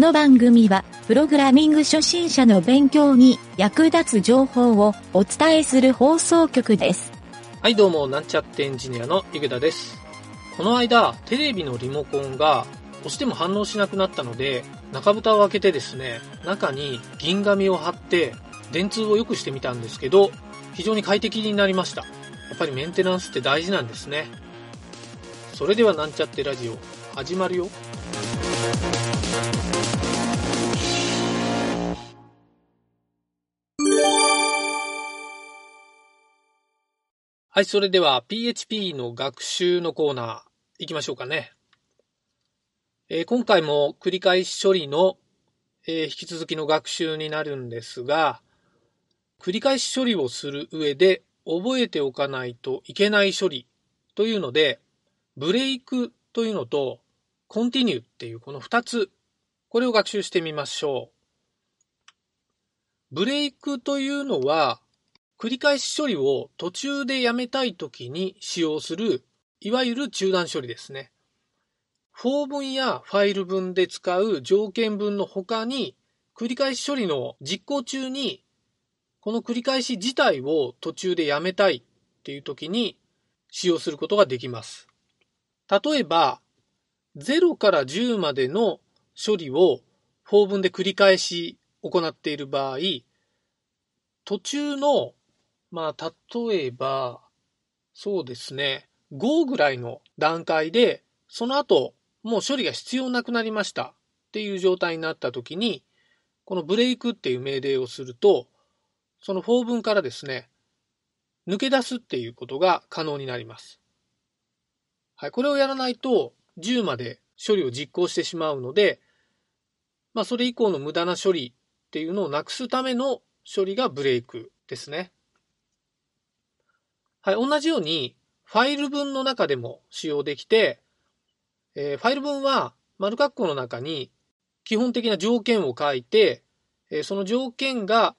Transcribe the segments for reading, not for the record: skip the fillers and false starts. この番組はプログラミング初心者の勉強に役立つ情報をお伝えする放送局です。はい、どうも、なんちゃってエンジニアのゆげたです。この間テレビのリモコンが押しても反応しなくなったので、中蓋を開けてですね、中に銀紙を貼って電通を良くしてみたんですけど、非常に快適になりました。やっぱりメンテナンスって大事なんですね。それではなんちゃってラジオ始まるよ。はい、それでは PHP の学習のコーナー行きましょうかね。今回も繰り返し処理の、引き続きの学習になるんですが、繰り返し処理をする上で覚えておかないといけない処理というので、ブレイクというのとcontinue っていうこの2つ、これを学習してみましょう。ブレイクというのは、繰り返し処理を途中でやめたいときに使用する、いわゆる中断処理ですね。for文やファイル文で使う条件文の他に、繰り返し処理の実行中に、この繰り返し自体を途中でやめたいっていうときに使用することができます。例えば、0から10までの処理をfor文で繰り返し行っている場合、途中の、例えば、そうですね、5ぐらいの段階で、その後、もう処理が必要なくなりましたっていう状態になった時に、このブレイクっていう命令をすると、そのfor文からですね、抜け出すっていうことが可能になります。はい、これをやらないと、10まで処理を実行してしまうので、それ以降の無駄な処理っていうのをなくすための処理がブレイクですね。はい、同じようにファイル文の中でも使用できて、ファイル文は丸括弧の中に基本的な条件を書いて、その条件が、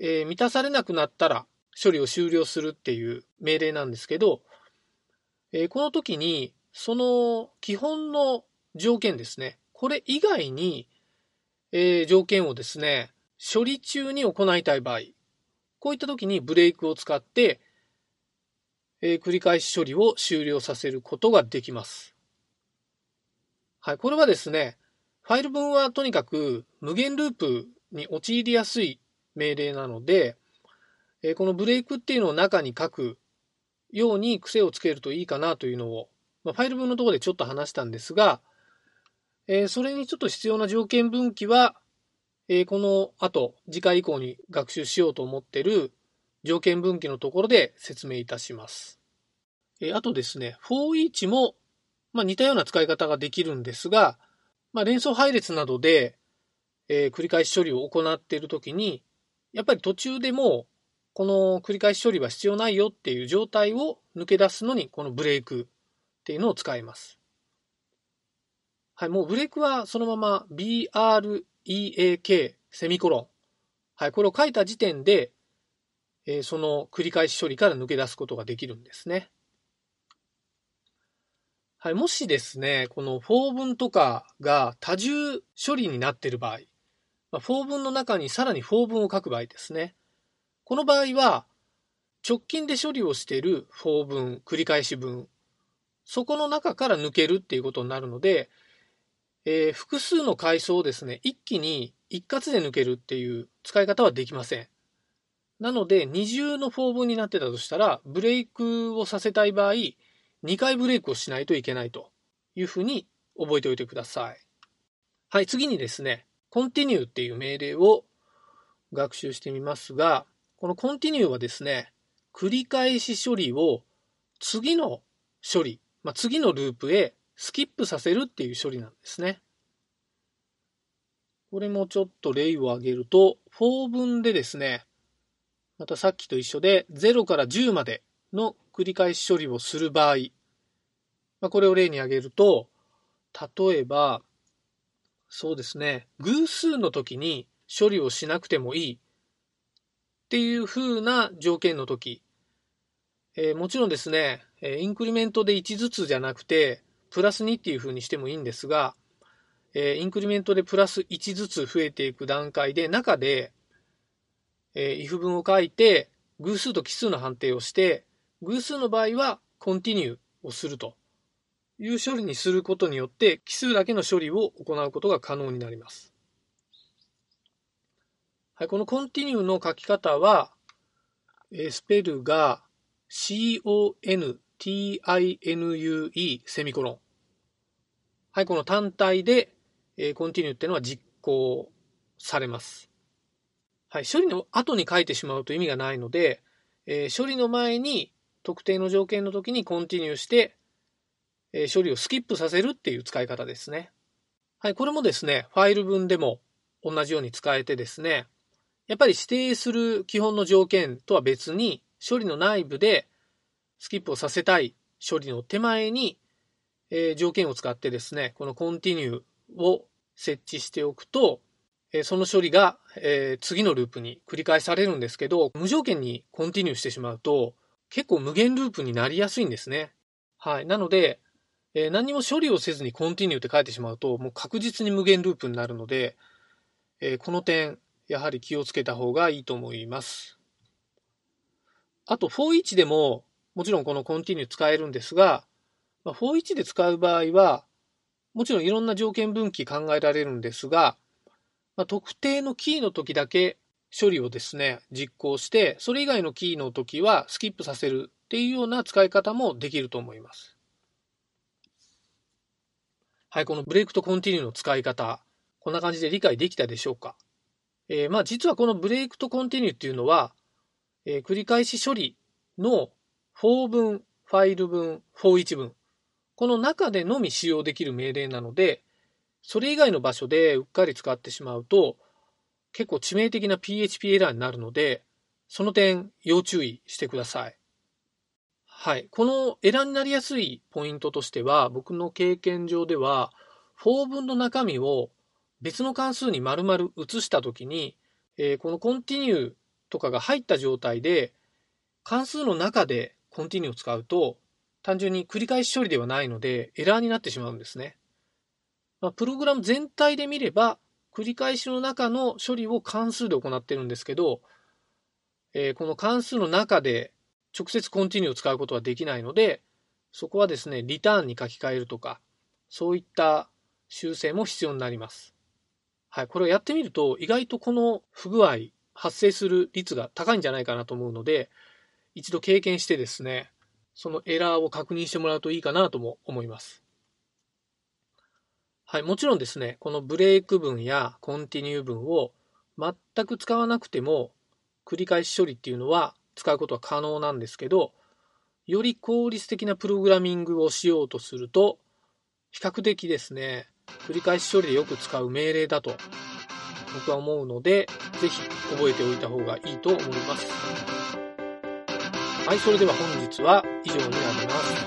満たされなくなったら処理を終了するっていう命令なんですけど、この時にその基本の条件ですね。これ以外に、条件をですね、処理中に行いたい場合、こういった時にブレイクを使って、繰り返し処理を終了させることができます。はい、これはですね、ファイル文はとにかく無限ループに陥りやすい命令なので、このブレイクっていうのを中に書くように癖をつけるといいかなというのを、ファイル文のところでちょっと話したんですが、それにちょっと必要な条件分岐は、この後次回以降に学習しようと思っている条件分岐のところで説明いたします。あとですね、foreach も、似たような使い方ができるんですが、連想配列などで、繰り返し処理を行っているときに、やっぱり途中でもこの繰り返し処理は必要ないよっていう状態を抜け出すのにこのブレイクっていうのを使います。はい、もうブレイクはそのまま break :; はい、これを書いた時点で、その繰り返し処理から抜け出すことができるんですね。はい、もしですね、このfor文とかが多重処理になっている場合、for文の中にさらにfor文を書く場合ですね。この場合は直近で処理をしているfor文、繰り返し文、そこの中から抜けるっていうことになるので、複数の階層をですね、一気に一括で抜けるっていう使い方はできません。なので、二重のfor文になってたとしたら、ブレイクをさせたい場合、2回ブレイクをしないといけないというふうに覚えておいてください。はい、次にですね、continue っていう命令を学習してみますが、この continue はですね、繰り返し処理を次の処理、次のループへスキップさせるっていう処理なんですね。これもちょっと例を挙げると、for文でですね、またさっきと一緒で0から10までの繰り返し処理をする場合、これを例に挙げると、例えば、そうですね、偶数の時に処理をしなくてもいいっていう風な条件の時、もちろんですね、インクリメントで1ずつじゃなくて、+2っていう風にしてもいいんですが、インクリメントでプラス1ずつ増えていく段階で、中で、if 文を書いて、偶数と奇数の判定をして、偶数の場合は continue をするという処理にすることによって、奇数だけの処理を行うことが可能になります。はい、この continue の書き方は、スペルが continue セミコロン。はい、この単体で continue っていうのは実行されます。はい、処理の後に書いてしまうと意味がないので、処理の前に特定の条件の時に continue して、処理をスキップさせるっていう使い方ですね。はい、これもですね、ファイル文でも同じように使えてですね、やっぱり指定する基本の条件とは別に、処理の内部でスキップをさせたい処理の手前に、条件を使ってですね、この continue を設置しておくと、その処理が、次のループに繰り返されるんですけど、無条件に continue してしまうと、結構無限ループになりやすいんですね。はい。なので、何も処理をせずに continue って書いてしまうと、もう確実に無限ループになるので、この点、やはり気をつけた方がいいと思います。あと、foreach でも、もちろんこの continue 使えるんですが、foreach で使う場合は、もちろんいろんな条件分岐考えられるんですが、特定のキーの時だけ処理をですね、実行して、それ以外のキーの時はスキップさせるっていうような使い方もできると思います。はい、このブレイクとコンティニューの使い方、こんな感じで理解できたでしょうか。実はこのブレイクとコンティニューっていうのは、繰り返し処理の for 文、ファイル文、foreach 文、この中でのみ使用できる命令なので、それ以外の場所でうっかり使ってしまうと、結構致命的な PHP エラーになるので、その点要注意してください。はい。このエラーになりやすいポイントとしては、僕の経験上では、for 文の中身を別の関数に丸々移したときに、この continue とかが入った状態で、関数の中で continue を使うと、単純に繰り返し処理ではないので、エラーになってしまうんですね。プログラム全体で見れば、繰り返しの中の処理を関数で行ってるんですけど、この関数の中で直接 continue を使うことはできないので、そこはですね、リターンに書き換えるとか、そういった修正も必要になります。はい、これをやってみると、意外とこの不具合、発生する率が高いんじゃないかなと思うので、一度経験してですね、そのエラーを確認してもらうといいかなとも思います。はい、もちろんですね、このブレイク文やコンティニュー文を全く使わなくても繰り返し処理っていうのは使うことは可能なんですけど、より効率的なプログラミングをしようとすると、比較的ですね、繰り返し処理でよく使う命令だと僕は思うので、ぜひ覚えておいた方がいいと思います。はい、それでは本日は以上になります。